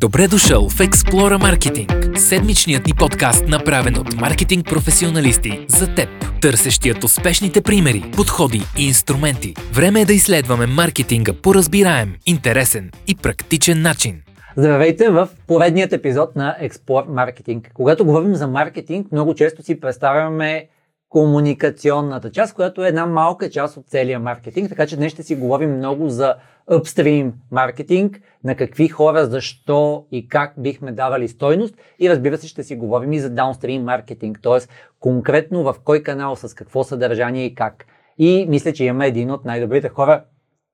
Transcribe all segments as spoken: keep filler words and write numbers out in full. Добре дошъл в Explore Marketing, седмичният ни подкаст, направен от маркетинг професионалисти за теб, търсещият успешните примери, подходи и инструменти. Време е да изследваме маркетинга по разбираем, интересен и практичен начин. Здравейте в поредният епизод на Explore Marketing. Когато говорим за маркетинг, много често си представяме комуникационната част, която е една малка част от целия маркетинг, така че днес ще си говорим много за Upstream маркетинг, на какви хора, защо и как бихме давали стойност, и разбира се ще си говорим и за Downstream маркетинг, т.е. конкретно в кой канал, с какво съдържание и как. И мисля, че имаме един от най-добрите хора,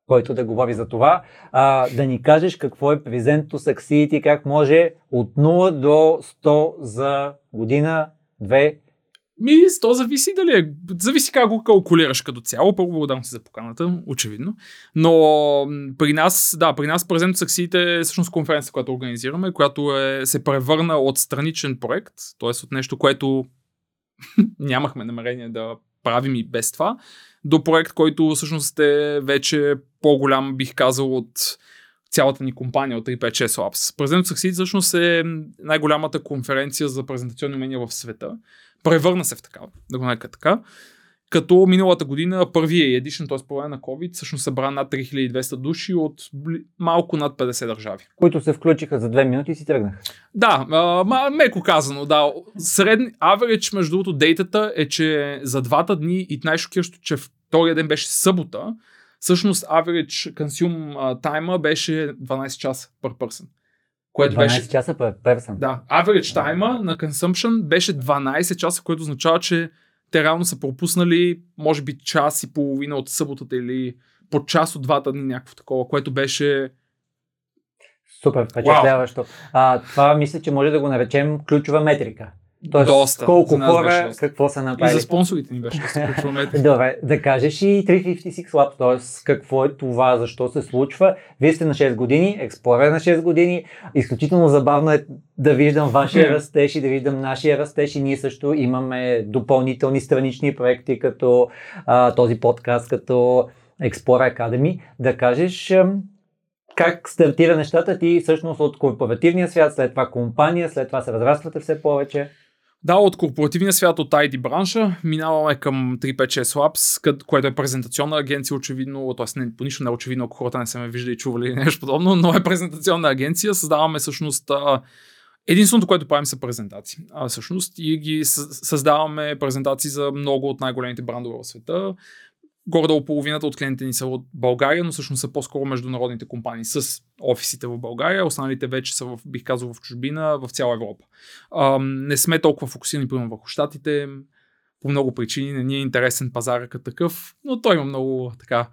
който да говори за това, а, да ни кажеш какво е Present to Succeed и как може от нула до сто за година, две. Ми, то зависи дали е. Зависи как го калкулираш като цяло. Първо благодарам си за поканата, очевидно. Но при нас, да, при нас Present to Succeed е всъщност конференция, която организираме, която е, се превърна от страничен проект, т.е. от нещо, което нямахме намерение да правим и без това, до проект, който всъщност е вече по-голям, бих казал, от цялата ни компания от три пет шест лабс. Present to Succeed всъщност е най-голямата конференция за презентационни умения в света. Превърна се в такава, да го нарека така. Като миналата година първия едишън, т.е. по време на COVID, всъщност събра над три хиляди и двеста души от малко над петдесет държави. Които се включиха за две минути и си тръгнаха. Да, а, меко казано, да. Средни, аверидж, между другото, дейтата е, че за двата дни и най-шокиращо, че втория ден беше събота, всъщност average consume time беше дванадесет часа per person. Което дванадесет беше... часа per person? Да, average time на consumption беше дванадесет часа, което означава, че те реално са пропуснали може би час и половина от съботата или по час от двата дни някакво такова, което беше... Супер, впечатляващо. А, това мисля, че може да го наречем ключова метрика. Тоест, доста, колко хора, какво са направили. И за спонсорите ни беше да. Добре, да кажеш и три пет шест лабс, т.е. какво е това, защо се случва. Вие сте на шест години, Експлора на шест години. Изключително забавно е да виждам вашия растеж и да виждам нашия растеж, и ние също имаме допълнителни странични проекти, като а, този подкаст, като Explorer Academy. Да кажеш... Как стартира нещата ти всъщност от корпоративния свят, след това компания, след това се разраствате все повече? Да, от корпоративния свят, от ай ти бранша, минаваме към три пет шест лабс, което е презентационна агенция, очевидно, т.е. не, по нищо не е очевидно, ако хората не са ме виждали и чували нещо подобно, но е презентационна агенция. Създаваме всъщност, единственото, което правим, са презентации. А, всъщност и ги създаваме презентации за много от най-големите брандове в света. Горе-долу половината от клиентите ни са от България, но всъщност са по-скоро международните компании с офисите в България, останалите вече са, в, бих казал, в чужбина, в цяла Европа. А, не сме толкова фокусирани, примерно, върху щатите, по много причини, не ни е интересен пазара като такъв, но той има много така...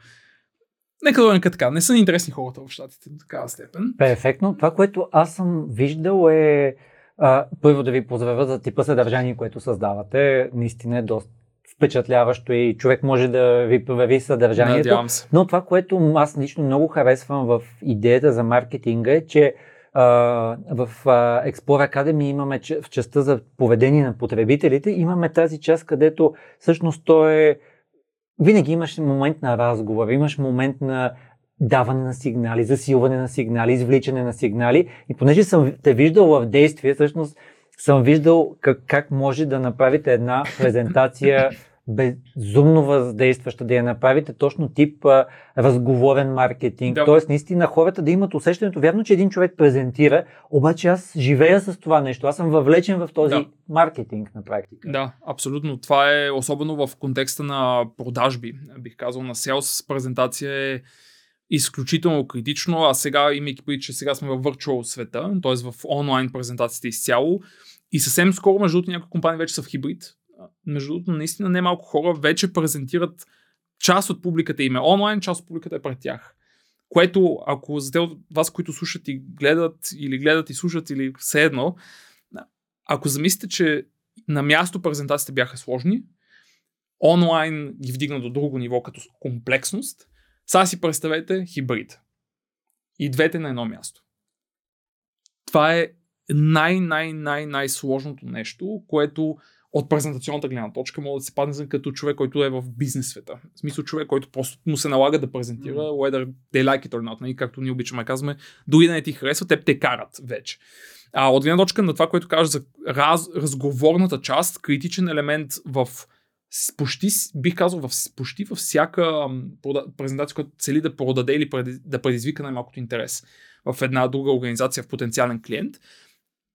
Нека да нека така, не са ни интересни хората в щатите до такава степен. Перфектно. Това, което аз съм виждал е... А, първо да ви поздравя за типа съдържание, което създавате. Наистина е доста впечатляващо и човек може да ви провери съдържанието. Но това, което аз лично много харесвам в идеята за маркетинга, е, че а, в а, Explore Academy имаме в частта за поведение на потребителите, имаме тази част, където всъщност то е... Винаги имаш момент на разговор, имаш момент на даване на сигнали, засилване на сигнали, извличане на сигнали, и понеже съм те виждал в действие, всъщност съм виждал как, как може да направите една презентация безумно въздействаща, да я направите точно тип а, разговорен маркетинг. Да. Тоест, наистина хората да имат усещането. Вярно, че един човек презентира, обаче аз живея с това нещо. Аз съм въвлечен в този да. маркетинг на практика. Да, абсолютно. Това е особено в контекста на продажби. Бих казал, на sales презентация е изключително критично, а сега, имайки предвид, че сега сме в виртуал света, т.е. в онлайн презентациите изцяло, и съвсем скоро, между другото, някои компании вече са в хибрид. Между другото, наистина не малко хора вече презентират, част от публиката им е онлайн, част от публиката е пред тях. Което, ако за те от вас, които слушат и гледат, или гледат и слушат, или все едно, ако замислите, че на място презентациите бяха сложни, онлайн ги вдигна до друго ниво като комплексност, сега си представете хибрид. И двете на едно място. Това е най-най-най-най-сложното нещо, което от презентационната гледна точка мога да се падне като човек, който е в бизнес света. В смисъл човек, който просто му се налага да презентира, mm-hmm. whether they like it or not, нали? Както ние обичаме казваме, дори да не ти харесва, теб те карат вече. А, от гледна точка на това, което кажеш за раз, разговорната част, критичен елемент в почти, бих казал, в, почти във всяка презентация, която цели да продаде или да предизвика най-малкото интерес в една друга организация, в потенциален клиент,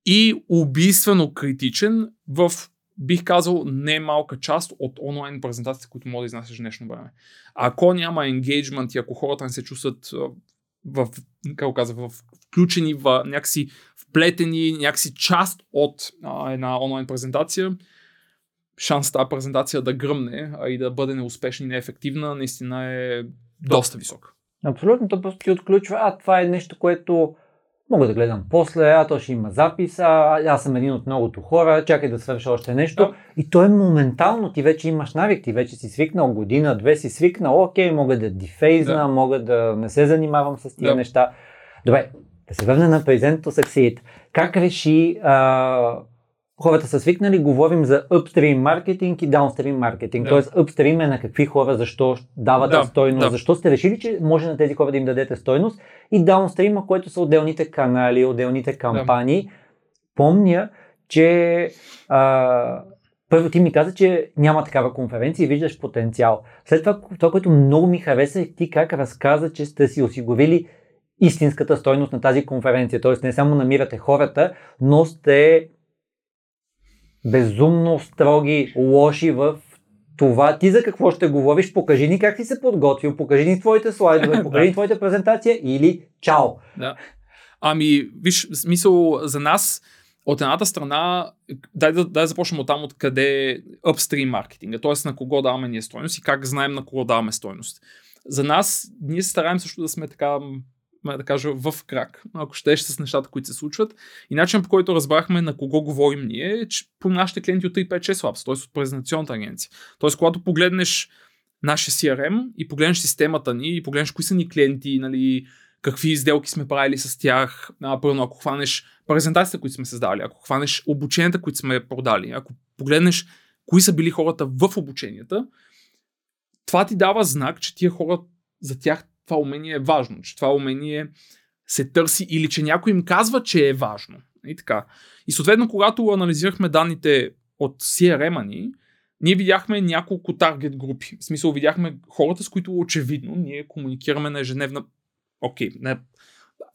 и убийствено критичен в, бих казал, не малка част от онлайн презентациите, които може да изнасяш в днешно време. Ако няма енгейджмент и ако хората не се чувстват в, как казах, в включени, в някакси вплетени, някакси част от а, една онлайн презентация, шанс тази презентация да гръмне а и да бъде неуспешна и неефективна наистина е доста висок. Абсолютно, то просто ти отключва, а това е нещо, което мога да гледам после, а то ще има запис, а аз съм един от многото хора, чакай да свърша още нещо. Да. И то е моментално, ти вече имаш навик, ти вече си свикнал година, две си свикнал, окей, мога да дефейзна, да. Мога да не се занимавам с тия да. Неща. Добре, да се върне на Present to Succeed. Как реши, а, хората са свикнали, говорим за Upstream маркетинг и Downstream маркетинг, да. Тоест Upstream е на какви хора, защо давате да, стойност, да. Защо сте решили, че може на тези хора да им дадете стойност, и Downstream, което са отделните канали, отделните кампании. Да. Помня, че а, първо ти ми каза, че няма такава конференция и виждаш потенциал. След това, това, което много ми хареса, е ти как разказа, че сте си осигурили истинската стойност на тази конференция, т.е. не само намирате хората, но сте безумно строги, лоши в това. Ти за какво ще говориш? Покажи ни как си се подготвил, покажи ни твоите слайдове, покажи ни твоята презентация или чао. Да. Ами, виж, смисъл за нас, от едната страна, дай да, да започнем от там, откъде е Upstream маркетинга, т.е. на кого даваме ние стойност и как знаем на кого даваме стойност. За нас, ние се стараем също да сме така, да кажа, в крак, ако щеш с нещата, които се случват. И начин, по който разбрахме на кого говорим ние, е че по нашите клиенти от три пет шест лабс, т.е. от презентационната агенция. Т.е. когато погледнеш нашия си ар ем и погледнеш системата ни и погледнеш кои са ни клиенти, нали, какви сделки сме правили с тях, например, ако хванеш презентацията, които сме създали, ако хванеш обученията, които сме продали, ако погледнеш кои са били хората в обученията, това ти дава знак, че тия хора, за тях това умение е важно, че това умение се търси или че някой им казва, че е важно. И така. И съответно, когато анализирахме данните от си ар ем-а ни, ние видяхме няколко таргет групи. В смисъл, видяхме хората, с които очевидно ние комуникираме на ежедневна... Окей, okay, не...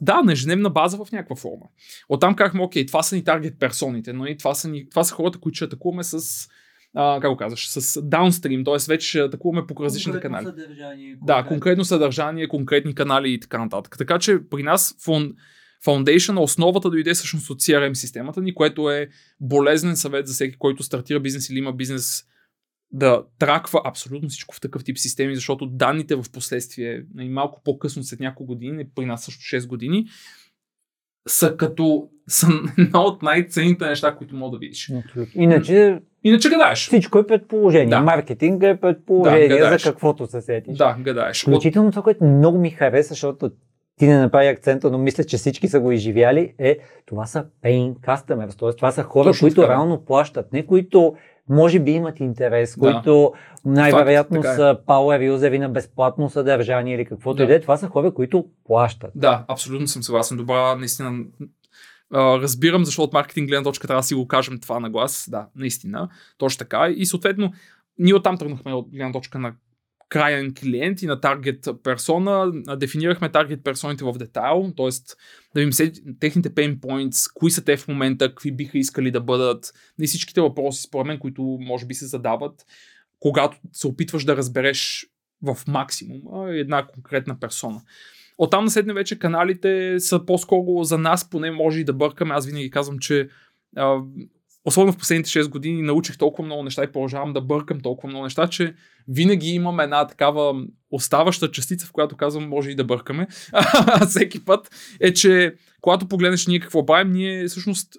Да, на ежедневна база в някаква форма. Оттам казахме, окей, okay, това са ни таргет персоните, но и това са, ни... това са хората, които ще атакуваме с... Uh, как го казваш, с даунстрим, т.е. вече атакуваме по различните канали. Съдържание, да, конкретно съдържание, конкретни канали и така нататък. Така че при нас фаундейшън, основата дойде всъщност от си ар ем системата ни, което е болезнен съвет за всеки, който стартира бизнес или има бизнес, да траква абсолютно всичко в такъв тип системи, защото данните в последствие, малко по-късно след няколко години, при нас също шест години, са като са една от най-ценните неща, които мога да видиш. Иначе Иначе гадаеш. Всичко е предположение. Да. Маркетинг е предположение, да, за каквото се сетиш. Да, гадаеш. Включително това, което много ми хареса, защото ти не направи акцента, но мисля, че всички са го изживяли, е това са paying customers, т.е. това са хора, точно които така, реално плащат, не които може би имат интерес, да, които най-вероятно факт, са power юзери на безплатно съдържание или каквото да. И да е. Това са хора, които плащат. Да, абсолютно съм съгласен. Добра, наистина... Uh, разбирам, защо от маркетинг гледна точка трябва да си го кажем това на глас. Да, наистина. Точно така. И съответно, ние оттам тръгнахме от гледна точка на краен клиент и на таргет персона. Дефинирахме таргет персоните в детайл, т.е. да видим се техните pain points, кои са те в момента, какви биха искали да бъдат, не всичките въпроси, според мен, които може би се задават, когато се опитваш да разбереш в максимум една конкретна персона. Оттам наседне вече каналите са по-скоро за нас, поне може и да бъркаме. Аз винаги казвам, че а, особено в последните шест години научих толкова много неща и продължавам да бъркам толкова много неща, че винаги имам една такава оставаща частица, в която казвам, може и да бъркаме. Всеки път е, че когато погледнеш ние какво правим, ние всъщност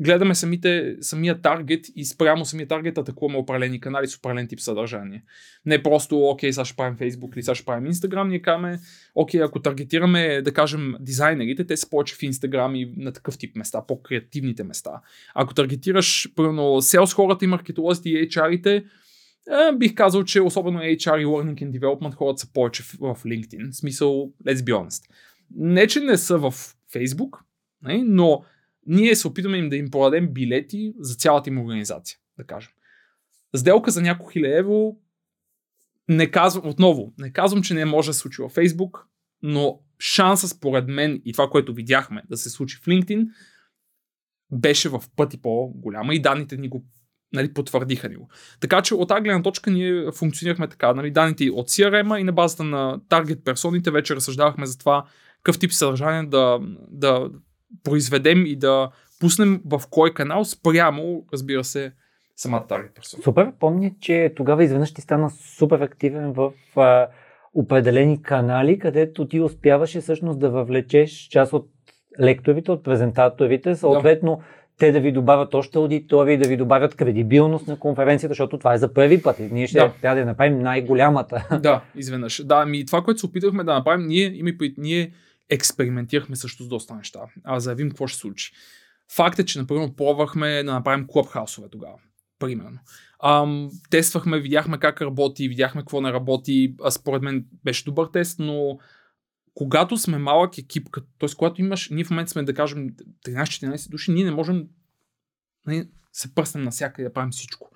гледаме самите, самия таргет и спрямо самия таргет атакуваме определени канали с определен тип съдържание. Не просто, окей, сега ще правим Facebook или сега ще правим Instagram, ние каме, окей, ако таргетираме, да кажем, дизайнерите, те са повече в Instagram и на такъв тип места, по-креативните места. Ако таргетираш, примерно, селс хората и маркетолозите и ейч ар-ите, е, бих казал, че особено ейч ар и Learning and Development хората са повече в, в LinkedIn. В смисъл, let's be honest. Не, че не са в Facebook, не, но ние се опитваме им да им продадем билети за цялата им организация, да кажем. Сделка за няколко хиляди евро, не казвам, отново, не казвам, че не може да се случи във Facebook, но шанса според мен и това, което видяхме да се случи в LinkedIn, беше в пъти по-голяма и данните ни го, нали, потвърдиха ни го. Така че от тази гледна точка ние функционирахме така, нали, данните от си ар ем-а и на базата на таргет персоните вече разсъждавахме за това какъв тип съдържание да, да произведем и да пуснем в кой канал спрямо, разбира се, самата таргет персона. Супер, помня, че тогава изведнъж ти стана супер активен в а, определени канали, където ти успяваше всъщност да въвлечеш част от лекторите, от презентаторите, съответно да. Те да ви добавят още аудитории, да ви добавят кредибилност на конференцията, защото това е за първи път. Ние ще да. трябва да направим най-голямата. Да, изведнъж. Да, ми това, което се опитахме да направим, ние, ими, ние експериментирахме също с доста неща. А заявим какво ще се случи. Факт е, че например пробвахме да направим клъбхаусове тогава. Примерно. Ам, тествахме, видяхме как работи, видяхме какво не работи. А според мен беше добър тест, но когато сме малък екип, т.е. когато имаш, ние в момента сме да кажем тринайсет-четиринайсет души, ние не можем да се пръснем навсякъде да правим всичко.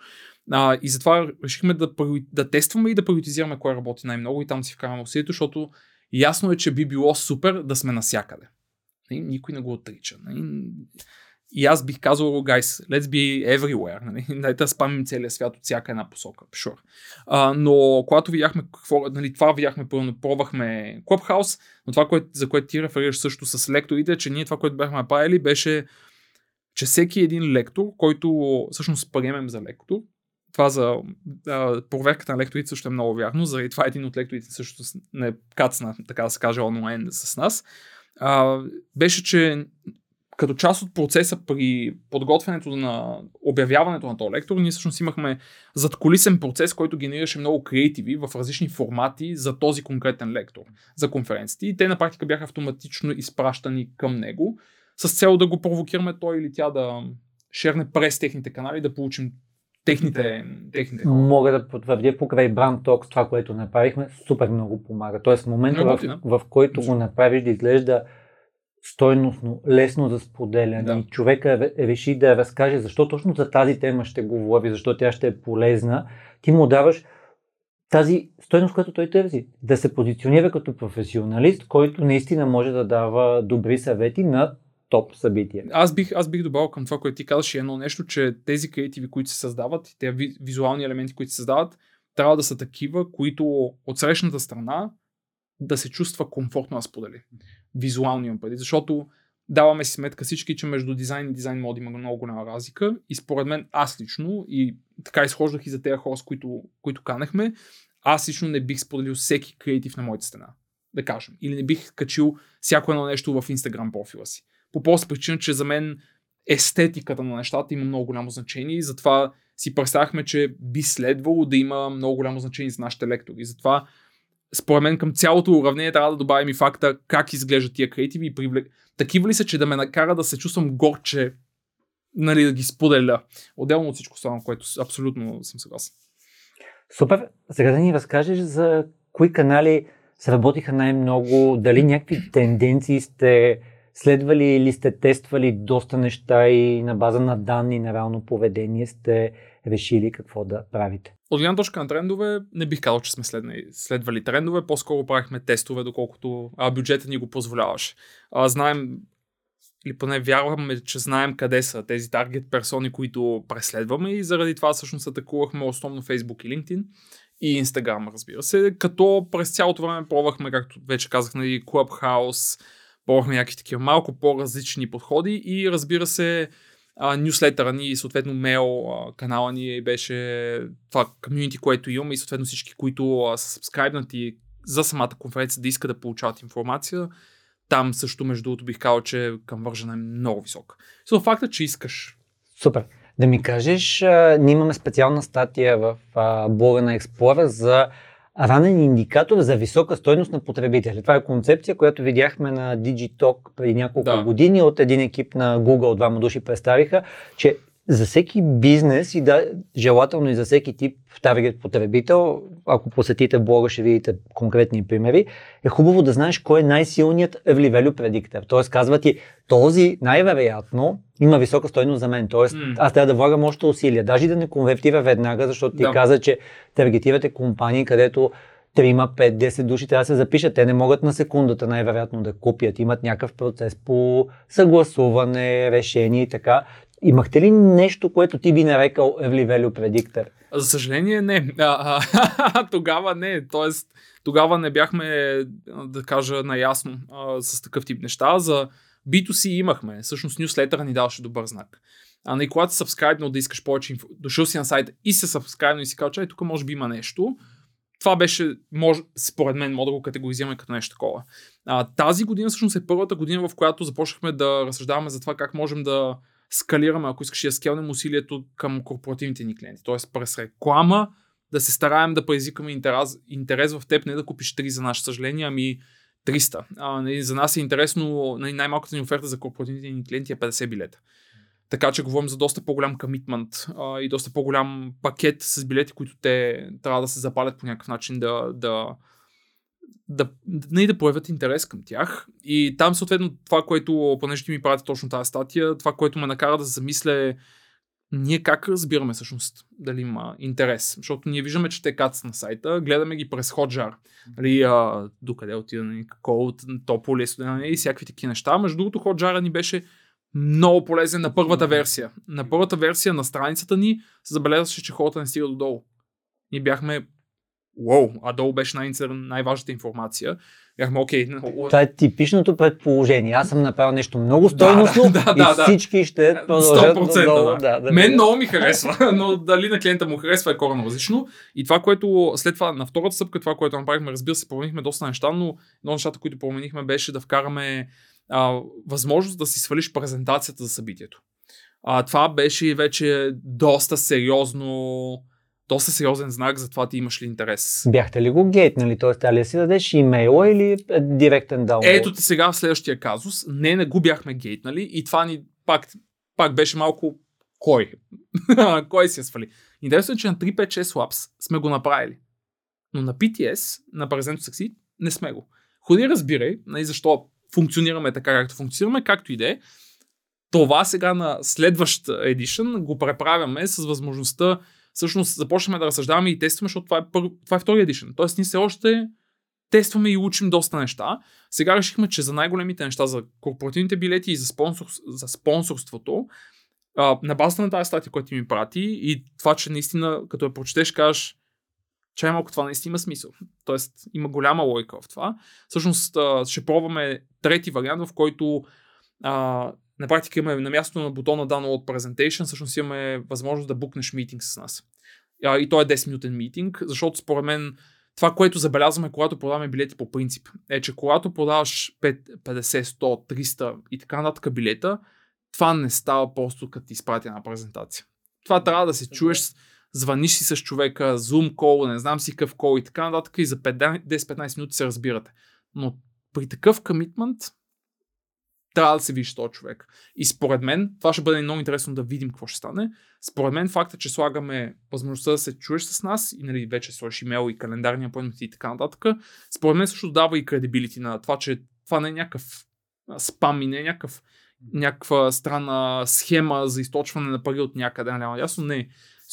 А, и затова решихме да, да тестваме и да приоритизираме кой работи най-много и там си вкараме усилието, защото ясно е, че би било супер да сме навсякъде. Никой не го отрича. И аз бих казал, guys, let's be everywhere. Дайте да спамим целия свят от всяка една посока. Sure. А, но когато видяхме, какво, нали, това видяхме, пълно пробвахме Clubhouse, но това, кое, за което ти реферираш също с лекторите, че ние това, което бяхме направили, беше, че всеки един лектор, който всъщност приемем за лектор, това за а, проверката на лекторите също е много вярно, заради това един от лекторите също не кацна, така да се каже, онлайн с нас. А, беше, че като част от процеса при подготвянето на обявяването на този лектор, ние всъщност имахме задкулисен процес, който генерираше много креативи в различни формати за този конкретен лектор, за конференцията. И те на практика бяха автоматично изпращани към него, с цел да го провокираме той или тя да шерне през техните канали, да получим техните, техните. Мога да потвърдя покрай Brand Talks, това, което направихме, супер много помага. Тоест в момента, в, в който го направиш, да изглежда стойностно, лесно за споделяне. Да. И човека реши да я разкаже защо точно за тази тема ще говори, защо тя ще е полезна. Ти му даваш тази стойност, която той търси. Да се позиционира като професионалист, който наистина може да дава добри съвети на топ събития. Аз бих, аз бих добавил към това, което ти казваш, едно нещо, че тези креативи, които се създават, тези визуални елементи, които се създават, трябва да са такива, които от срещната страна да се чувства комфортно да сподели. Визуално имам преди, защото даваме си сметка всички, че между дизайн и дизайн мод има много голяма разлика и според мен аз лично, и така изхождах и за тези хора, с които, които канехме, аз лично не бих споделил всеки креатив на моята стена, да кажем. Или не бих качил всяко едно нещо в Instagram профила си. По проста причина, че за мен естетиката на нещата има много голямо значение и затова си представяхме, че би следвало да има много голямо значение за нашите лектори. Затова според мен към цялото уравнение трябва да добавим и факта как изглеждат тия креативи и привлек... такива ли са, че да ме накара да се чувствам горд, че, нали, да ги споделя. Отделно от всичко останало, което абсолютно съм съгласен. Супер. Сега да ни разкажеш за кои канали сработиха най-много, дали някакви тенденции сте следвали или сте тествали доста неща и на база на данни на реално поведение сте решили какво да правите? От гледна точка на трендове не бих казал, че сме следни, следвали трендове, по-скоро правихме тестове, доколкото а, бюджета ни го позволяваше. А, знаем, или поне вярваме, че знаем къде са тези таргет персони, които преследваме и заради това всъщност атакувахме основно Facebook и LinkedIn и Instagram, разбира се, като през цялото време пробвахме, както вече казах, нали, Clubhouse, пробвахме някакви такива малко по-различни подходи и разбира се, нюслетъра ни и съответно мейл канала ни беше това комьюнити, което имаме и съответно всички, които са сабскрайбнати за самата конференция да искат да получават информация, Там също, между другото, бих казал, че конвържън е много висок. Със факта, че искаш. Супер. Да ми кажеш, ние имаме специална статия в блога на Explorer за ранен индикатор за висока стойност на потребители. Това е концепция, която видяхме на DigiTalk преди няколко да. години от един екип на Google, двама души представиха, че за всеки бизнес и да, желателно и за всеки тип таргет потребител, ако посетите блога, ще видите конкретни примери, е хубаво да знаеш кой е най-силният early value predictor. Тоест казва ти, този най-вероятно има висока стойност за мен. Тоест mm. аз трябва да влагам още усилия, даже да не конвертира веднага, защото ти да. каза, че таргетирате компании, където три, пет, десет души трябва да се запишат. Те не могат на секундата най-вероятно да купят. Имат някакъв процес по съгласуване, решение и така. Имахте ли нещо, което ти би нарекал early value predictor? За съжаление не. А, а, тогава не. Тоест, тогава не бяхме, да кажа, наясно а, с такъв тип неща. За би ту си имахме. Всъщност нюслетъра ни даваше добър знак. А не когато се събскрайбнал да искаш повече инфо... Дошъл си на сайта и се събскрайбнал и си казал, че тук може би има нещо. Това беше, може, според мен, мога да го категоризираме като нещо такова. А, тази година всъщност е първата година, в която започнахме да разсъждаваме за това как можем да скалираме, ако искаш да скелнем усилието към корпоративните ни клиенти. Тоест през реклама да се стараем да предизвикаме интерес, интерес в теб, не да купиш три за наше съжаление, ами триста. А, за нас е интересно, най-малката ни оферта за корпоративните ни клиенти е петдесет билета. Така че говорим за доста по-голям комитмент а, и доста по-голям пакет с билети, които те трябва да се запалят по някакъв начин да, да, да, да, да проявят интерес към тях. И там съответно това, което, понеже ти ми прати точно тази статия, това, което ме накара да се замисля, ние как разбираме всъщност дали има интерес. Защото ние виждаме, че те кацат на сайта, гледаме ги през Hotjar. Нали, а, докъде отида, колд, топло, лесно и всякакви такива неща. Между другото, Hotjar ни беше много полезен на първата версия. На първата версия на страницата ни се забелязваше, че хората не стигат додолу. Ние бяхме уау, а долу беше най- най-важната информация. Бяхме окей. Okay. Това е типичното предположение. Аз съм направил нещо много стойностно да, да, да, и да, да, всички ще продължат додолу. Да. Да, да, мен да. много ми харесва, но дали на клиента му харесва е коренно различно. И това, което след това на втората стъпка, това, което направихме, разбира се, променихме доста неща, но едно нещата, които променихме, беше да вкараме А, възможност да си свалиш презентацията за събитието. А, това беше вече доста сериозно, доста сериозен знак за това ти имаш ли интерес. Бяхте ли го гейтнали? Тоест, али си дадеш имейла или директен даунлоуд? Ето ти сега в следващия казус. Не, не го бяхме гейтнали и това ни пак, пак беше малко кой? Кой си я свали? Интересно е, че на три пет шест лабс сме го направили. Но на пи ти ес, на Present to Succeed, не сме го. Ходи разбирай, нали защо функционираме така, както функционираме, както и да е. Това сега на следващ едишън го преправяме с възможността, всъщност започваме да разсъждаваме и тестваме, защото това е, пър... това е втори едишън. Тоест ние се още тестваме и учим доста неща. Сега решихме, че за най-големите неща, за корпоративните билети и за, спонсор... за спонсорството, а, на базата на тази статия, която ти ми прати и това, че наистина, като я прочетеш, кажеш, чай малко, това наистина има смисъл. Тоест, има голяма логика в това. Всъщност, ще пробваме трети вариант, в който а, на практика имаме на мястото на бутона Download Presentation, всъщност имаме възможност да букнеш митинг с нас. А, и то е десет минутен митинг, защото според мен това, което забелязваме, когато продаваме билети по принцип, е, че когато продаваш пет, петдесет, сто, триста и така нататък билета, това не става просто като ти изпрати една презентация. Това трябва да се чуеш, звъниш си с човека, Zoom call, не знам си къв call и така нататък и за десет-петнайсет минути се разбирате. Но при такъв комитмент трябва да се видиш този човек. И според мен, това ще бъде много интересно да видим какво ще стане. Според мен факта, че слагаме възможността да се чуеш с нас и нали, вече сложиш имейл и календарния апойнтмент и така нататък, според мен също дава и кредибилити на това, че това не е някакъв спам и не е някакъв, някаква странна схема за източване на пари от някъде. Няма ясно, не.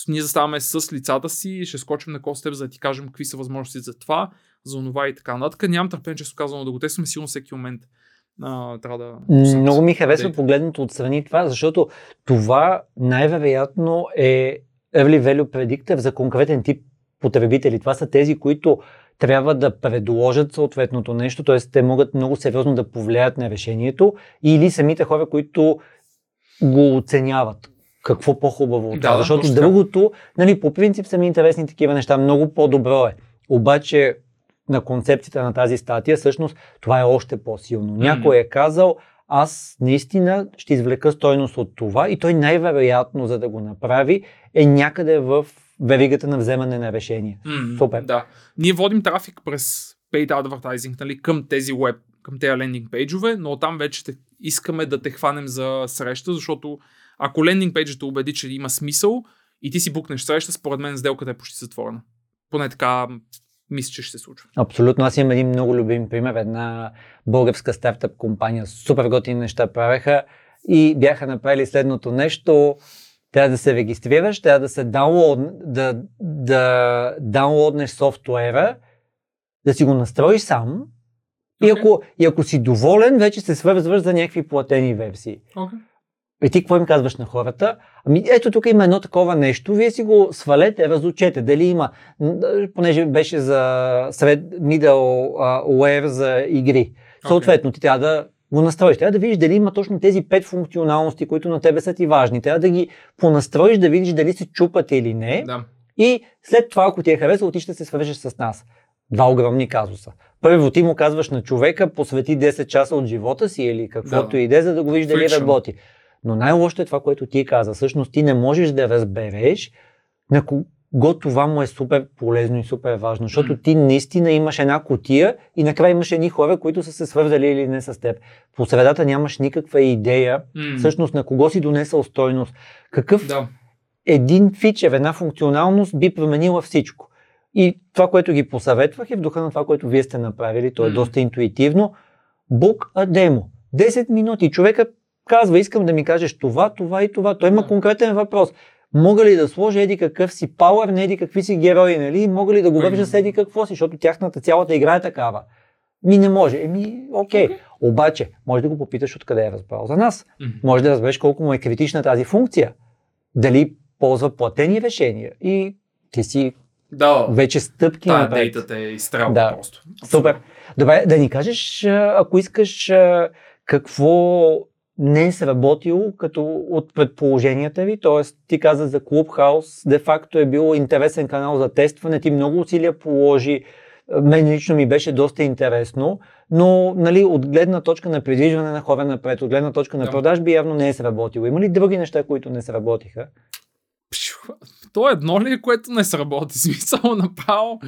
Ние заставаме с лицата си, ще скочим на костеп, за да ти кажем какви са възможности за това, за онова и така нататък. Нямам търпение, често казано, да го тестваме сигурно всеки момент. А, трябва да... Много ми харесва погледнато отстрани това, защото това най-вероятно е early value predictor за конкретен тип потребители. Това са тези, които трябва да предложат съответното нещо, т.е. те могат много сериозно да повлияят на решението или самите хора, които го оценяват. Какво по-хубаво от това, да, защото другото, нали, по принцип са ми интересни такива неща, много по-добро е. Обаче на концепцията на тази статия, всъщност това е още по-силно. Mm-hmm. Някой е казал, аз наистина ще извлека стойност от това и той най-вероятно, за да го направи, е някъде в веригата на вземане на решение. Mm-hmm. Супер. Да. Ние водим трафик през paid advertising, нали, към тези web, към тези лендинг пейджове, но там вече те, искаме да те хванем за среща, защото ако лендинг пейджът те убеди, че има смисъл и ти си букнеш среща, според мен сделката е почти затворена. Поне така мисля, че ще се случва. Абсолютно. Аз имам един много любим пример. Една българска стартъп компания. Супер готини неща правеха и бяха направили следното нещо. Трябва да се регистрираш, трябва да се даунлоуд, да, да даунлоуднеш софтуера, да си го настроиш сам. Okay. И, ако, и ако си доволен, вече се свързваш за някакви платени версии. Okay. И ти какво им казваш на хората? Ами ето тук има едно такова нещо, вие си го свалете, разучете, дали има, понеже беше за сред middle layer за игри. Okay. Съответно ти трябва да го настроиш, трябва да видиш дали има точно тези пет функционалности, които на тебе са ти важни, трябва да ги понастроиш, да видиш дали се чупат или не. Да. И след това, ако ти е харесало, ти ще се свържеш с нас. Два огромни казуса. Първо, ти му казваш на човека, посвети десет часа от живота си или каквото да. Иде, за да го видиш дали работи. Но най-лошото е това, което ти каза. Всъщност ти не можеш да разбереш на кого това му е супер полезно и супер важно, защото ти наистина имаш една кутия и накрая имаш едни хора, които са се свързали или не с теб. По средата нямаш никаква идея, mm. всъщност на кого си донесъл стойност. Какъв да. Един фичер, една функционалност би променила всичко. И това, което ги посъветвах е в духа на това, което вие сте направили, то е mm. доста интуитивно. Book a demo. десет минути. Човека казва, искам да ми кажеш това, това и това. Той има конкретен въпрос. Мога ли да сложа еди какъв си пауър, не еди какви си герои, нали? Мога ли да го вържа с еди какво си, защото тяхната цялата игра е такава. Ми не може. Еми, окей. Okay. Okay. Обаче, може да го попиташ откъде е разбрал за нас. Mm-hmm. Може да разбереш колко му е критична тази функция. Дали ползва платени решения и ти си да, вече стъпки на напред. Да, дейтата е изстрелва да. Просто. Супер. Добре, да ни кажеш, ако искаш, какво не е сработило като от предположенията ви, т.е. ти каза за Clubhouse, де-факто е бил интересен канал за тестване, ти много усилия положи, мен лично ми беше доста интересно, но нали, от гледна точка на придвижване на хора напред, от гледна точка на продажби явно не е сработило. Има ли други неща, които не сработиха? То е едно ли, което не сработи, смисъл направо.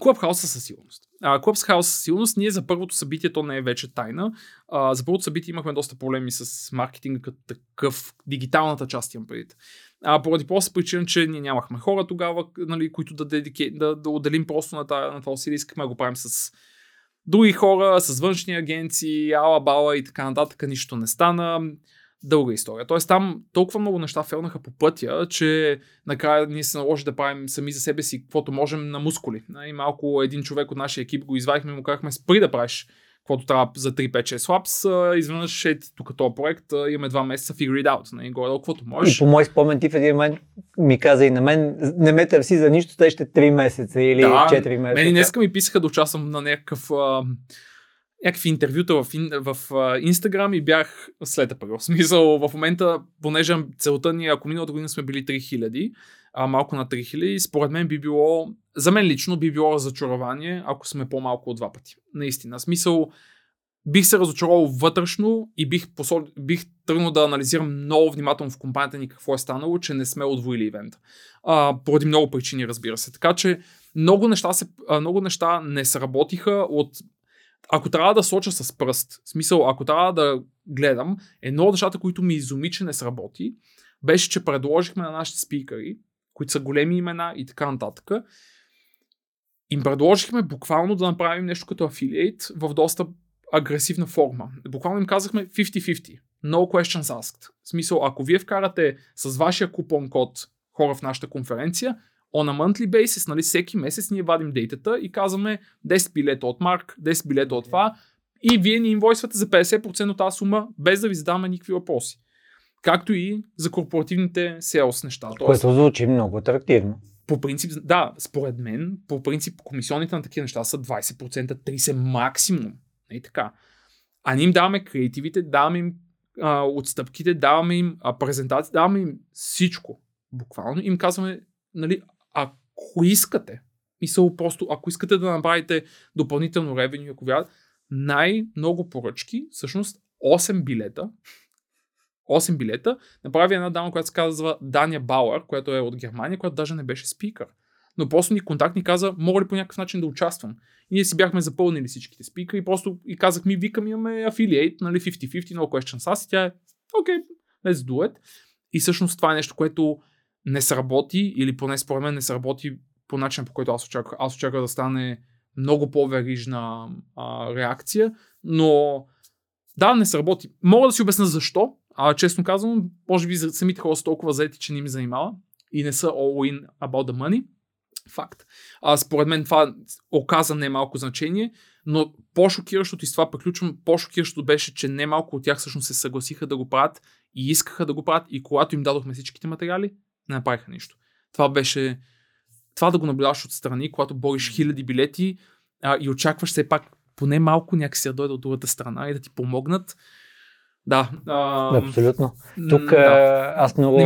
Clubhouse със сигурност. Clubhouse със сигурност. Ние за първото събитие, то не е вече тайна. Uh, за първото събитие имахме доста проблеми с маркетинга като такъв, дигиталната част имам предвид. Uh, поради просто причина, че ние нямахме хора тогава, нали, които да, дедике, да, да отделим просто на това усилие. Искахме да го правим с други хора, с външни агенции, ала-бала и така нататък. Нищо не стана. Дълга история. Тоест там толкова много неща фелнаха по пътя, че накрая ние се наложи да правим сами за себе си каквото можем на мускули. И малко един човек от нашия екип го извадихме и му казахме, спри да правиш каквото трябва за три пет шест лабс. Изведнъж е тук този проект, имаме два месеца figure it out. Горе-долу каквото можеш. И по мой спомен ти в един момент ми каза и на мен, не ме търси за нищо, те ще три месеца или да, четири месеца. Мен и днеска ми писаха да участвам на някакъв... някакви интервюта в, в, в Instagram и бях след април. В смисъл, в момента, понеже целта ни, ако миналата година сме били три хиляди, а малко на три хиляди, според мен би било, за мен лично би било разочарование, ако сме по-малко от два пъти. Наистина, в смисъл, бих се разочаровал вътрешно и бих, посол... бих тръгнал да анализирам много внимателно в компанията ни какво е станало, че не сме удвоили ивента. А, поради много причини, разбира се. Така че много неща, се... много неща не сработиха от... Ако трябва да соча с пръст, в смисъл, ако трябва да гледам, едно от нещата, които ми изуми, че не сработи, беше, че предложихме на нашите спикъри, които са големи имена и така нататък, им предложихме буквално да направим нещо като афилиейт в доста агресивна форма. Буквално им казахме петдесет на петдесет, no questions asked. В смисъл, ако вие вкарате с вашия купон код хора в нашата конференция, on a monthly basis, нали, всеки месец ние вадим дейтата и казваме десет билета от Марк, десет билета от това и вие ни инвойсвате за петдесет процента от тази сума, без да ви задаваме никакви въпроси. Както и за корпоративните селс неща. Което звучи много атрактивно. По принцип, да, според мен, по принцип комисионите на такива неща са двадесет процента, тридесет процента максимум. И така. А ние им даваме креативите, даваме им а, отстъпките, даваме им а, презентации, даваме им всичко. Буквално им казваме, нали, ако искате, Мисъл, просто ако искате да направите допълнително ревеню, ако вярвате, най-много поръчки, всъщност осем билета, осем билета, направи една дама, която се казва Дания Бауер, която е от Германия, която даже не беше спикър. Но просто ни контакт ни каза, мога ли по някакъв начин да участвам. И ние си бяхме запълнили всичките спикъри и просто и казах ми, викам, имаме афилиейт, нали, петдесет на петдесет, no questions asked, и тя е, окей, okay, let's do it. И всъщност това е нещо, което не сработи, или поне според мен не сработи по начин, по който аз очаквах. Аз очаквах да стане много по-верижна а, реакция, но да, не сработи. Мога да си обясна защо, а честно казвам, може би самите хора са толкова заети, че не ми занимава и не са all in about the money. Факт. А, според мен това оказа немалко значение, но по-шокиращото, и с това приключвам, по-шокиращото беше, че немалко от тях всъщност се съгласиха да го правят и искаха да го правят, и когато им дадохме всичките материали, не направиха нищо. Това беше това да го наблюдаваш отстрани, когато бориш хиляди билети а, и очакваш все пак поне малко някакси да дойде от другата страна и да ти помогнат. Да. А... Абсолютно. Тук да. Аз много,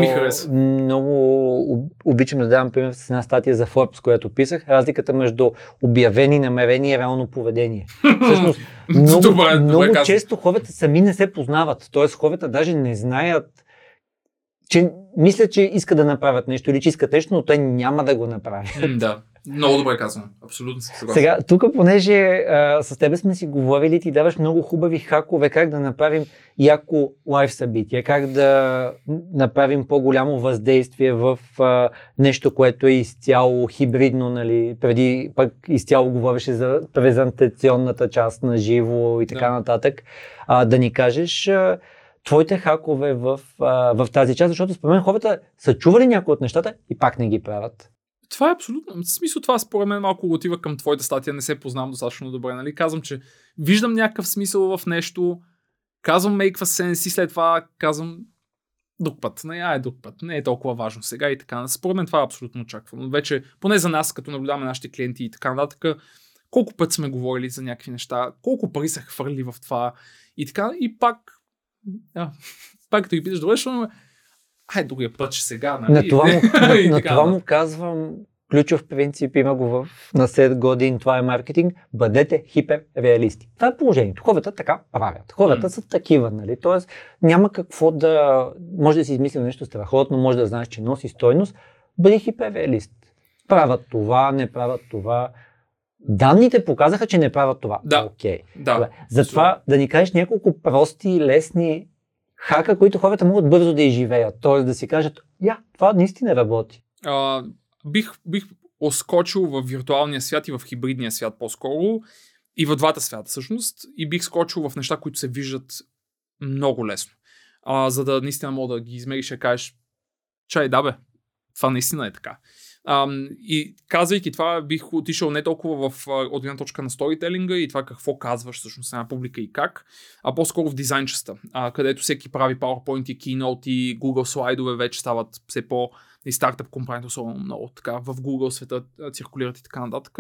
много обичам да давам пример с една статия за Forbes, която писах. Разликата между обявени намерения и реално поведение. Всъщност, много, добре, много добре често хората сами не се познават. Тоест хората даже не знаят, че мислят, че искат да направят нещо или че искат нещо, но те няма да го направят. Да. Много добре казвам. Абсолютно съм съгласен. Сега, тук, понеже а, с тебе сме си говорили, ти даваш много хубави хакове как да направим яко лайв събитие, как да направим по-голямо въздействие в а, нещо, което е изцяло хибридно, нали, преди пък изцяло говореше за презентационната част на живо и така да. нататък. А, да ни кажеш а, твоите хакове в, а, в тази част, защото според мен хората са чували някои от нещата и пак не ги правят. Това е абсолютно. В смисъл, това според мен малко отива към твоята статия, не се познавам достатъчно добре, нали? Казвам, че виждам някакъв смисъл в нещо, казвам make a sense и след това казвам друг път, не, а е друг път, не е толкова важно сега и така. Според мен това е абсолютно очаквано. Вече, поне за нас, като наблюдаваме нашите клиенти и така нататък, колко път сме говорили за някакви неща, колко пари са хвърли в това и така, и пак, а, пак като ги питаш, добре, защото ай, другия път, че сега, нали? На това му, на, на това му казвам, ключов принцип, има го в на Сет Годин, това е маркетинг, бъдете хиперреалисти. Това е положението. Хората така правят. Хората mm. са такива, нали? Тоест, няма какво да... Може да си измислим нещо страхотно, може да знаеш, че носи стойност. Бъди хиперреалист. Правят това, не правят това. Данните показаха, че не правят това. Да. Окей. Да. Затова да ни кажеш няколко прости, лесни хака, които хората могат бързо да изживеят, т.е. да си кажат, я, това наистина работи. А, бих, бих оскочил в виртуалния свят и в хибридния свят по-скоро, и в двата свята всъщност, и бих скочил в неща, които се виждат много лесно. А, за да наистина мога да ги измериш и да кажеш, чай да бе, това наистина е така. А, и казвайки това, бих отишъл не толкова в отгледна точка на сторителинга и това какво казваш всъщност на публика и как, а по-скоро в дизайнчеста, а, където всеки прави Powerpoint, Keynote и Google слайдове, вече стават все по- и стартъп компаниите особено много така, в Google света циркулират и така нататък.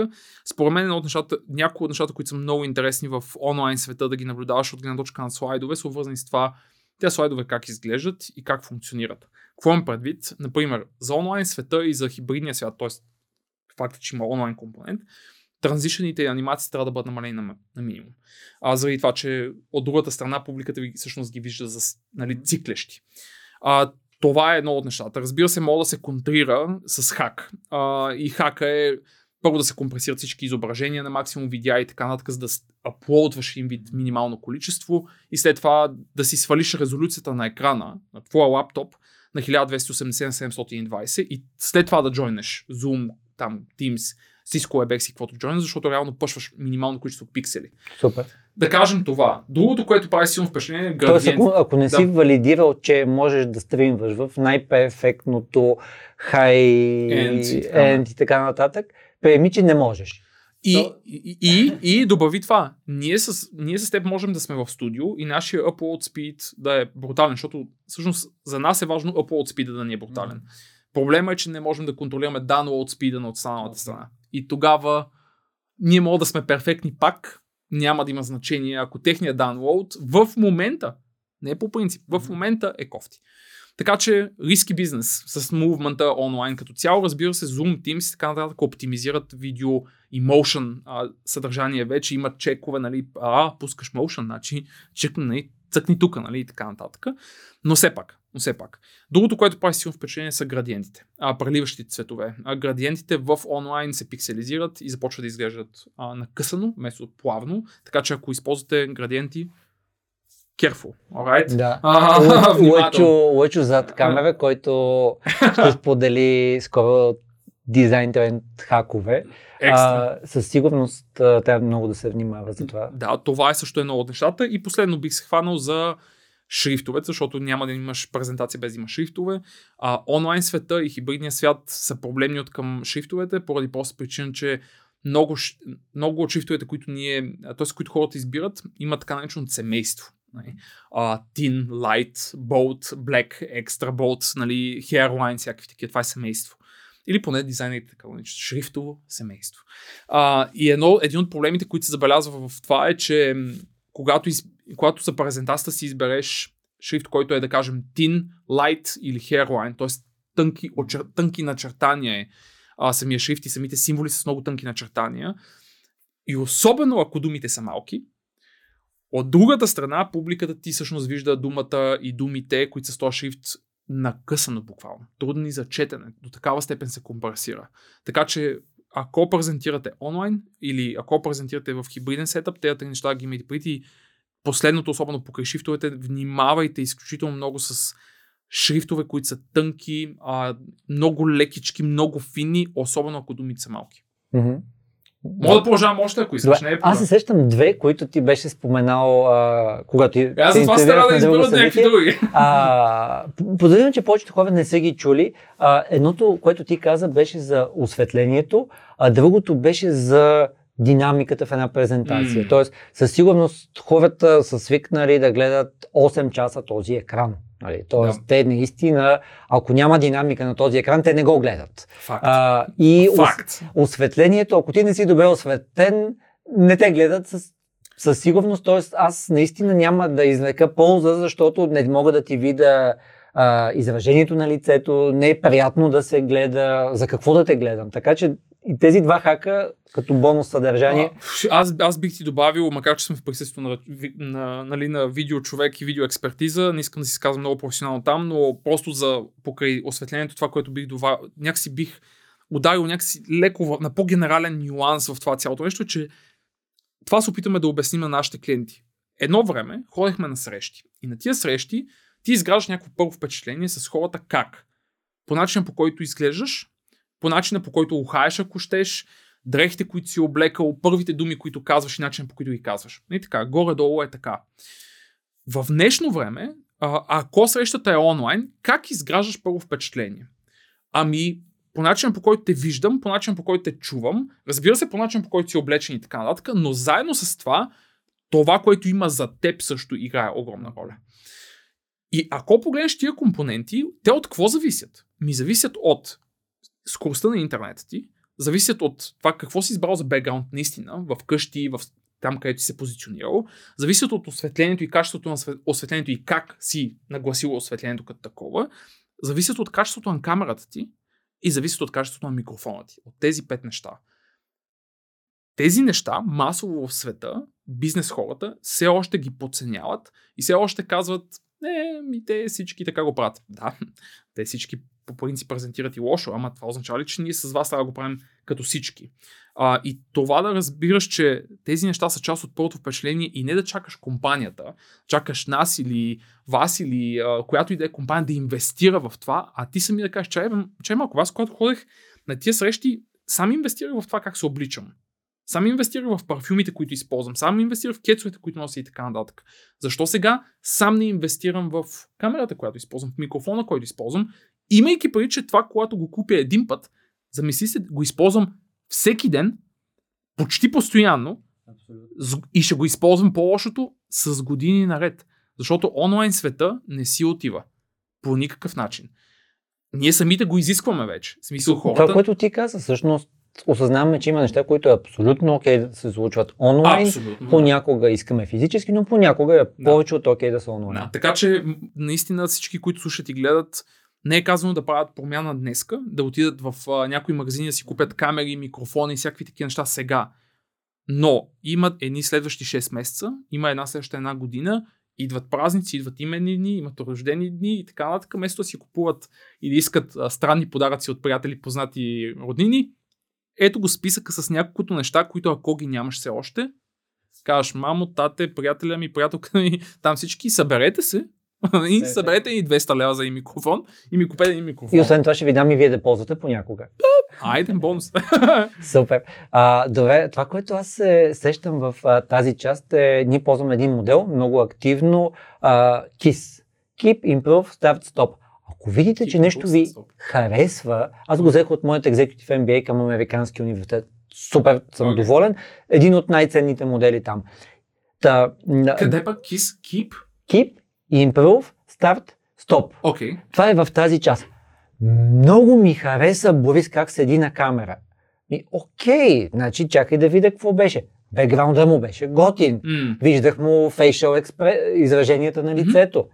Според мен едно от нещата, някои от нещата, които са много интересни в онлайн света да ги наблюдаваш отгледна точка на слайдове, са обвързани с това те слайдове как изглеждат и как функционират. Какво имам предвид? Например, за онлайн света и за хибридния свят, т.е. факта, че има онлайн компонент, транзишените анимации трябва да бъдат намалени на, на минимум. А, заради това, че от другата страна публиката ви всъщност ги вижда за, нали, циклещи. А, това е едно от нещата. Разбира се, мога да се контрира с хак. А, и хака е първо да се компресират всички изображения на максимум видеа и така нататък, за да аплоудваш им вид минимално количество и след това да си свалиш резолюцията на екрана, на твоя лаптоп, на хиляда двеста и осемдесет на седемстотин и двадесет и след това да джойнеш Zoom, там, Teams, Cisco WebEx и каквото джойнеш, защото реално пъшваш минимално количество пиксели. Супер. Да кажем това. Другото, което прави силно впечатление е градиент. Тоест, ако, ако не да. си валидирал, че можеш да стримваш в най-перфектното high-end и така нататък, приеми, че не можеш. И, so... и, и, и добави това. Ние с, ние с теб можем да сме в студио и нашия upload speed да е брутален, защото всъщност за нас е важно upload speed да не е брутален. Mm-hmm. Проблема е, че не можем да контролираме download speed на останалата страна. И тогава ние може да сме перфектни пак, няма да има значение, ако техният download в момента, не по принцип, в момента е кофти. Така че риски бизнес с мувмента онлайн като цяло. Разбира се, Zoom, Teams и така нататък оптимизират видео и motion а, съдържание вече. Имат чекове, нали, а, пускаш motion, значи чекни, нали, цъкни тук, нали, и така нататък. Но все пак, но все пак. Другото, което прави силно впечатление, са градиентите, а, преливащите цветове. А, градиентите в онлайн се пикселизират и започват да изглеждат а, накъсано, вместо плавно. Така че ако използвате градиенти, careful, alright? Да. Лъчо, лъчо зад камера, който ще сподели скоро дизайн тренд хакове. А, със сигурност трябва много да се внимава за това. Да, това е също едно от нещата. И последно бих се хванал за шрифтовете, защото няма да имаш презентация без да имаш шрифтове. А, онлайн света и хибридния свят са проблемни от към шрифтовете, поради просто причина, че много, много от шрифтовете, които ние, т.е. които хората избират, имат така наречено семейство. Uh, thin, light, bold, black, extra bold, нали, hairline, всякакви такива. Това е семейство. Или поне дизайнерите така го наричат. Шрифтово семейство. Uh, и едно, един от проблемите, които се забелязва в това е, че когато, из, когато за презентацията си избереш шрифт, който е, да кажем, thin, light или hairline, т.е. тънки, очер, тънки начертания е uh, самия шрифт и самите символи с много тънки начертания. И особено ако думите са малки, от другата страна, публиката ти всъщност вижда думата и думите, които са с този шрифт накъсано буквално. Трудни за четене. До такава степен се компресира. Така че, ако презентирате онлайн или ако презентирате в хибриден сетъп, тези три неща ги имайте предвид. И последното, особено покрай шрифтовете, внимавайте изключително много с шрифтове, които са тънки, много лекички, много финни, особено ако думите са малки. Mm-hmm. Мога да продължавам още, ако искаш. Не е аз се сещам две, които ти беше споменал, а, когато ти аз за това се трябва да изберат някакви други. Подозирам, че повечето хора не са ги чули. А, едното, което ти каза, беше за осветлението, а другото беше за динамиката в една презентация. Mm. Тоест, със сигурност хората са свикнали да гледат осем часа този екран. Нали? Тоест, yeah. те наистина, ако няма динамика на този екран, те не го гледат. Факт. А, и Факт. Ос, осветлението, ако ти не си добре осветен, не те гледат с, със сигурност. Тоест, аз наистина няма да извлека полза, защото не мога да ти видя а, изражението на лицето, не е приятно да се гледа, за какво да те гледам. Така че и тези два хака като бонус съдържание. А, аз, аз бих ти добавил, макар че съм в присъствието на, на, нали, на видео човек и видео експертиза, не искам да си казвам много професионално там, но просто за покрай осветлението, това, което бих добавил, някакси бих ударил някакси леко на по-генерален нюанс в това цялото нещо, че това се опитаме да обясним на нашите клиенти. Едно време ходихме на срещи и на тия срещи ти изграждаш някакво първо впечатление с хората как? По начина, по който изглеждаш, по начина, по който ухаеш, ако щеш, дрехите, които си облекал, първите думи, които казваш и начинът, по който ги казваш. Не така, горе-долу е така. В днешно време, ако срещата е онлайн, как изграждаш първо впечатление? Ами, по начина, по който те виждам, по начина, по който те чувам, разбира се, по начина, по който си облечен и така нататък, но заедно с това, това, което има за теб, също играе огромна роля. И ако погледнеш тия компоненти, те от какво зависят? Ми зависят от скоростта на интернета ти, зависят от това какво си избрал за бекграунд наистина, в къщи, в там където си се позиционирал, зависят от осветлението и качеството на осветлението и как си нагласил осветлението като такова, зависят от качеството на камерата ти и зависят от качеството на микрофона ти. От тези пет неща. Тези неща масово в света, бизнес хората, все още ги подценяват и все още казват, не, ми те всички така го правят. Да, те всички по принцип презентират и лошо, ама това означава ли, че ние с вас трябва да го правим като всички. А, и това да разбираш, че тези неща са част от първото впечатление и не да чакаш компанията, чакаш нас или вас или а, която и да е компания да инвестира в това, а ти сами да кажеш, че, че малко вас, когато ходех на тия срещи, сам инвестирах в това как се обличам. Сам инвестирах в парфюмите, които използвам, сам инвестирах в кецовете, които нося и така нататък. Защо сега сам не инвестирам в камерата, която използвам, в микрофона, който използвам, имайки преди, че това, когато го купя един път, замисли се, го използвам всеки ден, почти постоянно. Абсолютно. И ще го използвам по-лошото с години наред. Защото онлайн света не си отива. По никакъв начин. Ние самите го изискваме вече. В смисъл хората... Това, което ти каза, всъщност осъзнаваме, че има неща, които е абсолютно окей okay да се случват онлайн, абсолютно, понякога искаме физически, но понякога е повече да. от окей okay да са онлайн. Да. Така че наистина всички, които слушат и гледат, не е казано да правят промяна днеска, да отидат в а, някои магазини да си купят камери, микрофони и всякакви такива неща сега. Но имат едни следващи шест месеца, има една следваща една година, идват празници, идват именни дни, имат рождени дни и така нататък. Вместо да си купуват или искат а, странни подаръци от приятели, познати, роднини, ето го списъка с няколкото неща, които ако ги нямаш все още, кажеш мамо, тате, приятеля ми, приятелка ми, там всички, съберете се. И съберете и двеста лева за и микрофон и ми купете и микрофон. И освен това ще ви дам и вие да ползвате понякога. Айде, бонус. Супер. А, добре, това, което аз се сещам в а, тази част е, ние ползваме един модел, много активно, а, KISS. Keep, Improve, Start, Stop. Ако видите, Keep, че нещо ви stop. харесва, аз го взех от моят Executive Ем Би Ей към Американския университет. Супер, съм okay. доволен. Един от най-ценните модели там. Та, Къде пък KISS, Keep? Keep. Improve, Start, Stop. Okay. Това е в тази част. Много ми хареса Борис как седи на камера. И, окей, значи чакай да видя какво беше. Бекграундът му беше готин. Mm. Виждах му фейшъл експре... израженията на лицето. Mm-hmm.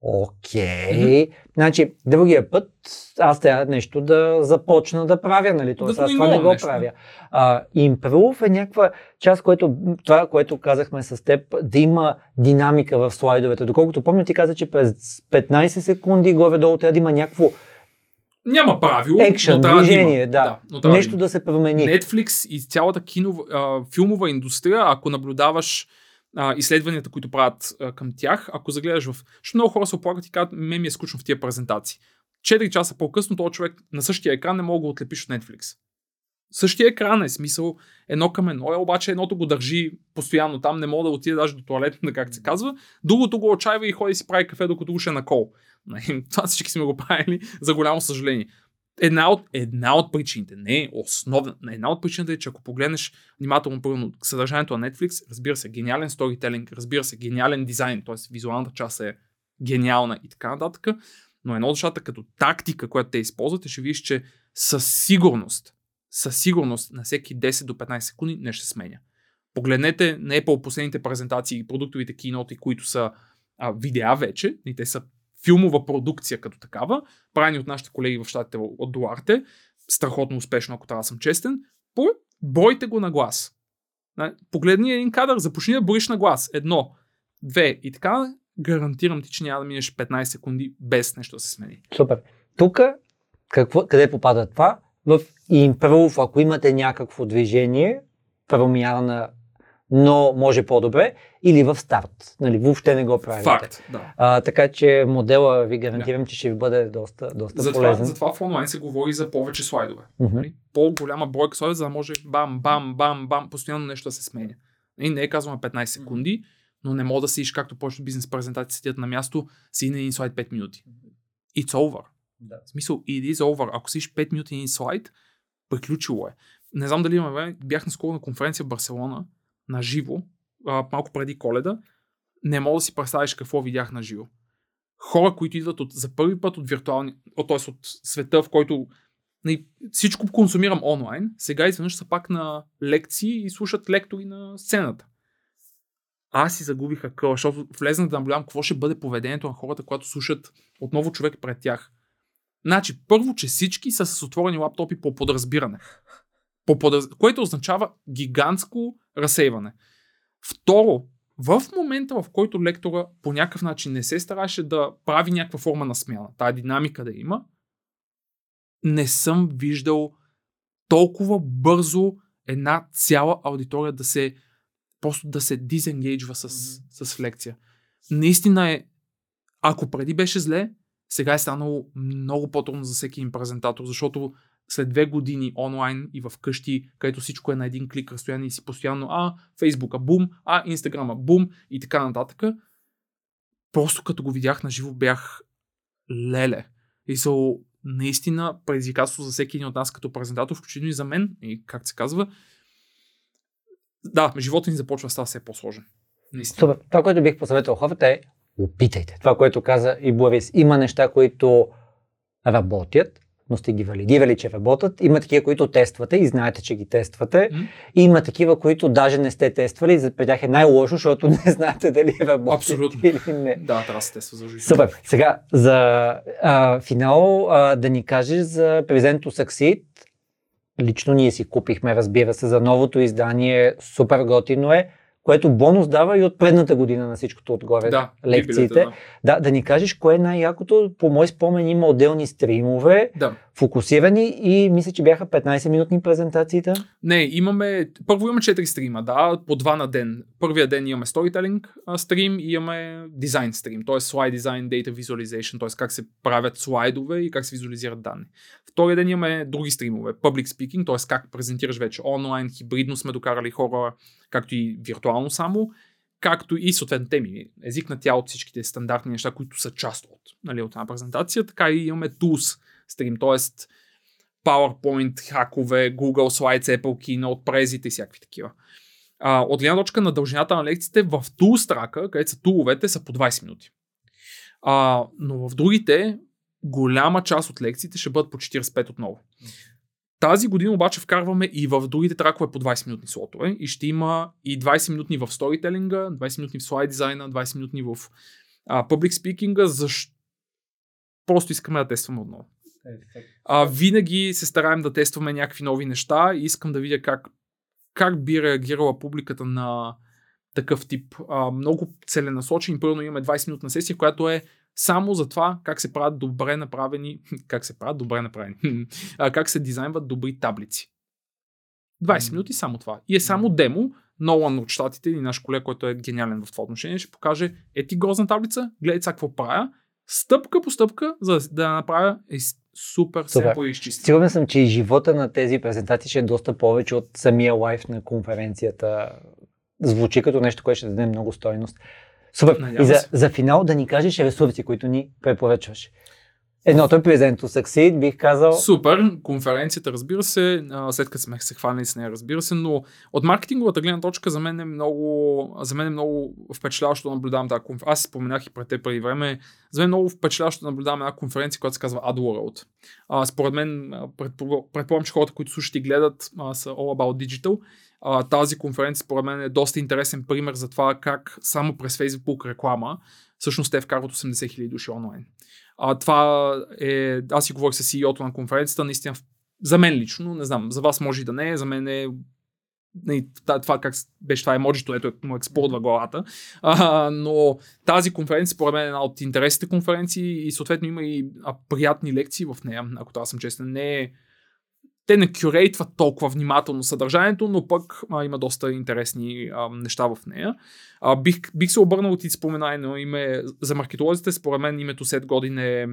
Окей. Mm-hmm. Значи другия път аз трябва нещо да започна да правя, нали? Тоест, да, аз това не го нещо. правя. А, Improve е някаква част, което, това, което казахме с теб, да има динамика в слайдовете. Доколкото помня, ти каза, че през петнайсет секунди горе-долу трябва да има някакво Няма правило, Action, но трябва движение, да има. Да, да, нещо има. да се промени. Netflix и цялата кино, а, филмова индустрия, ако наблюдаваш а, изследванията, които правят а, към тях, ако загледаш в... Защото много хора се оплакват и казват, ме ми е скучно в тия презентации. четири часа по-късно този човек на същия екран не мога да го отлепиш от Netflix. Същия екран е смисъл едно към едно, е, обаче едното го държи постоянно там, не мога да отиде даже до туалетната, как се казва, другото го отчаива и ходи си прави кафе, докато го ще е на кол. Това всички сме го правили, за голямо съжаление. Една от, една от причините, не е основна, една от причините е, че ако погледнеш внимателно първо съдържанието на Netflix, разбира се, гениален сторителинг, разбира се, гениален дизайн, т.е. визуалната част е гениална и така нататък, но едно от нещата като тактика, която те използват, ще видиш, че със сигурност със сигурност на всеки десет до петнайсет секунди не ще сменя. Погледнете на Apple последните презентации и продуктовите keynote, които са а, видеа вече, и те са филмова продукция като такава, правени от нашите колеги в щатите от Дуарте, страхотно успешно, ако трябва да съм честен, бройте го на глас. Погледни един кадър, започни да броиш на глас. Едно, две и така, гарантирам ти, че няма да минеш петнайсет секунди без нещо да се смени. Супер. Тук, какво, къде попада това? В Improve, ако имате някакво движение, промяна, но може по-добре, или в старт, нали, въобще не го правите. Факт, да. А, така че модела ви гарантирам, да. че ще ви бъде доста, доста за полезен. Това, затова в онлайн се говори за повече слайдове. Mm-hmm. По-голяма бройка слайдове, за да може бам, бам, бам, бам, постоянно нещо да се сменя. И не е казваме петнайсет секунди, но не мога да седиш, както повечето бизнес презентации седят на място, си на един слайд пет минути. It's over. Да. В смисъл, it is over. Ако сиш пет минути един слайд, приключило е. Не знам дали имаме време, бях наскоро на конференция в Барселона, на живо, малко преди Коледа. Не мога да си представиш какво видях на живо. Хора, които идват от, за първи път от виртуални, т.е. от света, в който не, всичко консумирам онлайн, сега изведнъж са пак на лекции и слушат лектори на сцената. Аз си загубих акъла, защото влезнах да наблюдавам какво ще бъде поведението на хората, когато слушат отново човек пред тях. Значи, първо, че всички са с отворени лаптопи по подразбиране, по подраз... което означава гигантско разсейване. Второ, в момента, в който лектора по някакъв начин не се стараше да прави някаква форма на смяна, тая динамика да има, не съм виждал толкова бързо една цяла аудитория да се просто да се дизенгейджва с, mm-hmm. с лекция. Наистина е, ако преди беше зле, сега е станало много по-трудно за всеки им презентатор, защото след две години онлайн и в къщи, където всичко е на един клик разстояние и си постоянно а, Фейсбука бум, а, Инстаграма бум и така нататък. Просто като го видях на живо бях леле. И са наистина предизвикателство за всеки един от нас като презентатор, включително и за мен, и как се казва. Да, живота ни започва да става все по-сложен. Супер. Това, което бих посъветвал хората е опитайте. Това, което каза и Борис, има неща, които работят, но сте ги валидирали, че работят. Има такива, които тествате и знаете, че ги тествате. Mm-hmm. И има такива, които даже не сте тествали, за при тях е най-лошо, защото не знаете дали работят или не. Да, трябва да се тества за жизнь. Супер. Сега, за а, финал а, да ни кажеш за Present to Succeed. Лично ние си купихме, разбира се, за новото издание. Супер готино е, което бонус дава и от предната година на всичкото отгоре, да, лекциите. Билете, да. Да, да ни кажеш кое е най-якото. По мой спомен има отделни стримове, да, фокусирани и мисля, че бяха петнайсет минутни презентациите. Не, имаме... Първо имаме четири стрима, да, по два на ден. Първия ден имаме storytelling стрим и имаме дизайн стрим, т.е. слайд дизайн, data visualization, т.е. как се правят слайдове и как се визуализират данни. Втория ден имаме други стримове, public speaking, т.е. как презентираш вече онлайн, хибридно сме докарали хора, както и виртуално само, както и съответно теми, език на тяло, всичките стандартни неща, които са част от, нали, от една презентация. Така и имаме tools стрим, т.е. Powerpoint, хакове, Google Slides, Apple Keynote, Prezi и всякакви такива. А, от гледна точка на дължината на лекциите, в tools трака, където са туловете, са по двайсет минути. А, но в другите, голяма част от лекциите ще бъдат по четирийсет и пет отново. Тази година обаче вкарваме и в другите тракове по двайсет минутни слотове и ще има и двайсет минутни в сторителинга, двайсет минутни в слайд дизайна, двайсет минутни в а, public спикинга, защо просто искаме да тестваме отново. А, винаги се стараем да тестваме някакви нови неща и искам да видя как, как би реагирала публиката на такъв тип. А, много целенасочени, първо имаме двайсет минутна сесия, която е само за това как се правят добре направени, как се правят добре направени, а, как се дизайнват добри таблици. двайсет минути само това. И е само демо. Нолан от щатите и наш колега, който е гениален в това отношение, ще покаже ети грозна таблица, гледай сега какво правя, стъпка по стъпка, за да направя е супер семпо и изчистен. Сигурен съм, че и живота на тези презентации ще е доста повече от самия лайф на конференцията. Звучи като нещо, което ще даде много стойност. Супер. И за, за финал да ни кажеш ресурси, които ни препоръчваш. Едното е Present to Succeed, бих казал. Супер. Конференцията, разбира се, след като сме се хванали с нея, разбира се, но от маркетинговата гледна точка за мен е много, за мен е много впечатляващо да наблюдавам тази конференция. Аз споменах и пред теб преди време. За мен е много впечатляващо да наблюдавам една конференция, която се казва Ad World. А, според мен, предполагам, че хората, които слушат и гледат, а, са All About Digital. Uh, тази конференция според мен е доста интересен пример за това как само през Facebook реклама всъщност те вкарват осемдесет хиляди души онлайн. Uh, това е, аз си говорих с си и о-то на конференцията, наистина за мен лично, не знам, за вас може и да не е, за мен е не, това как беше това емоджито, ето му експлодва главата, uh, но тази конференция според мен е една от интересните конференции и съответно има и приятни лекции в нея, ако това съм честен, не е. Те не кюрейтват толкова внимателно съдържанието, но пък а, има доста интересни а, неща в нея. А, бих, бих се обърнал от и спомена, но име за маркетолозите, според мен името Сет Годин е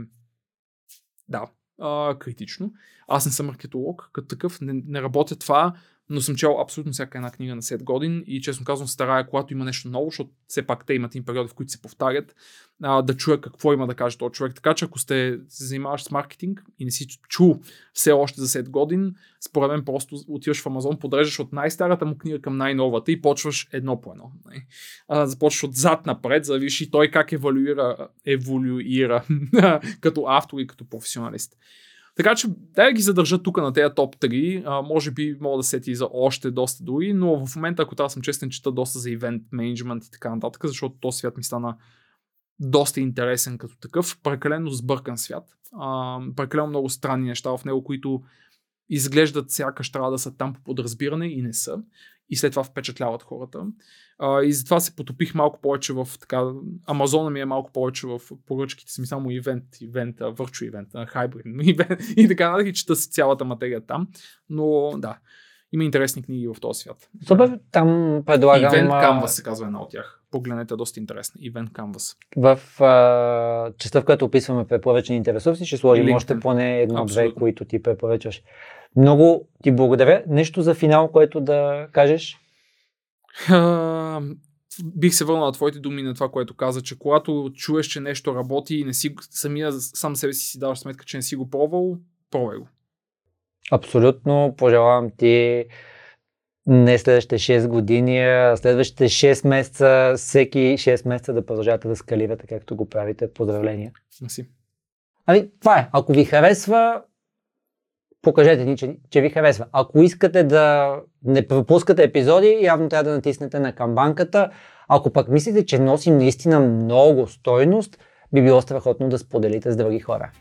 да, а, критично. Аз не съм маркетолог, като такъв не, не работя това, но съм чел абсолютно всяка една книга на Сет Годин и честно казвам старая, когато има нещо ново, защото все пак те имат им периоди, в които се повтарят, а, да чуя какво има да каже този човек. Така че ако сте се занимаваш с маркетинг и не си чул все още за Сет Годин, според мен просто отиваш в Амазон, подреждаш от най-старата му книга към най-новата и почваш едно по едно. А, започваш отзад напред, за да видиш и той как еволюира, еволюира като автор и като професионалист. Така че да ги задържа тук на тези топ три, а, може би мога да сети и за още доста други, но в момента, ако трябва съм честен, чета доста за ивент менеджмент и така нататък, защото този свят ми стана доста интересен като такъв, прекалено сбъркан свят, а, прекалено много странни неща в него, които изглеждат сякаш трябва да са там по подразбиране и не са, и след това впечатляват хората. А, и затова се потопих малко повече в така, Амазона ми е малко повече в поръчките си, само ивент, ивент, върчу ивент, хайбрид ивент и така нататък, чета си цялата материя там, но да, има интересни книги в този свят. Супер, там предлагам... Event Canvas се казва една от тях. Погледнете, доста интересна. Event Canvas. В а, частта, в която описваме препоръчените ресурси, ще сложим LinkedIn. Още поне едно-две, които ти препоръчваш. Много ти благодаря. Нещо за финал, което да кажеш? А, бих се върнал на твоите думи, на това, което каза, че когато чуеш, че нещо работи и не си, самия, сам себе си си даваш сметка, че не си го пробвал, пробвай го. Абсолютно, пожелавам ти не следващите шест години, а следващите шест месеца, всеки шест месеца да продължавате да скаливате, както го правите. Поздравления. Спасибо. Ами, това е. Ако ви харесва, покажете ни, че, че ви харесва. Ако искате да не пропускате епизоди, явно трябва да натиснете на камбанката. Ако пък мислите, че носим наистина много стойност, би било страхотно да споделите с други хора.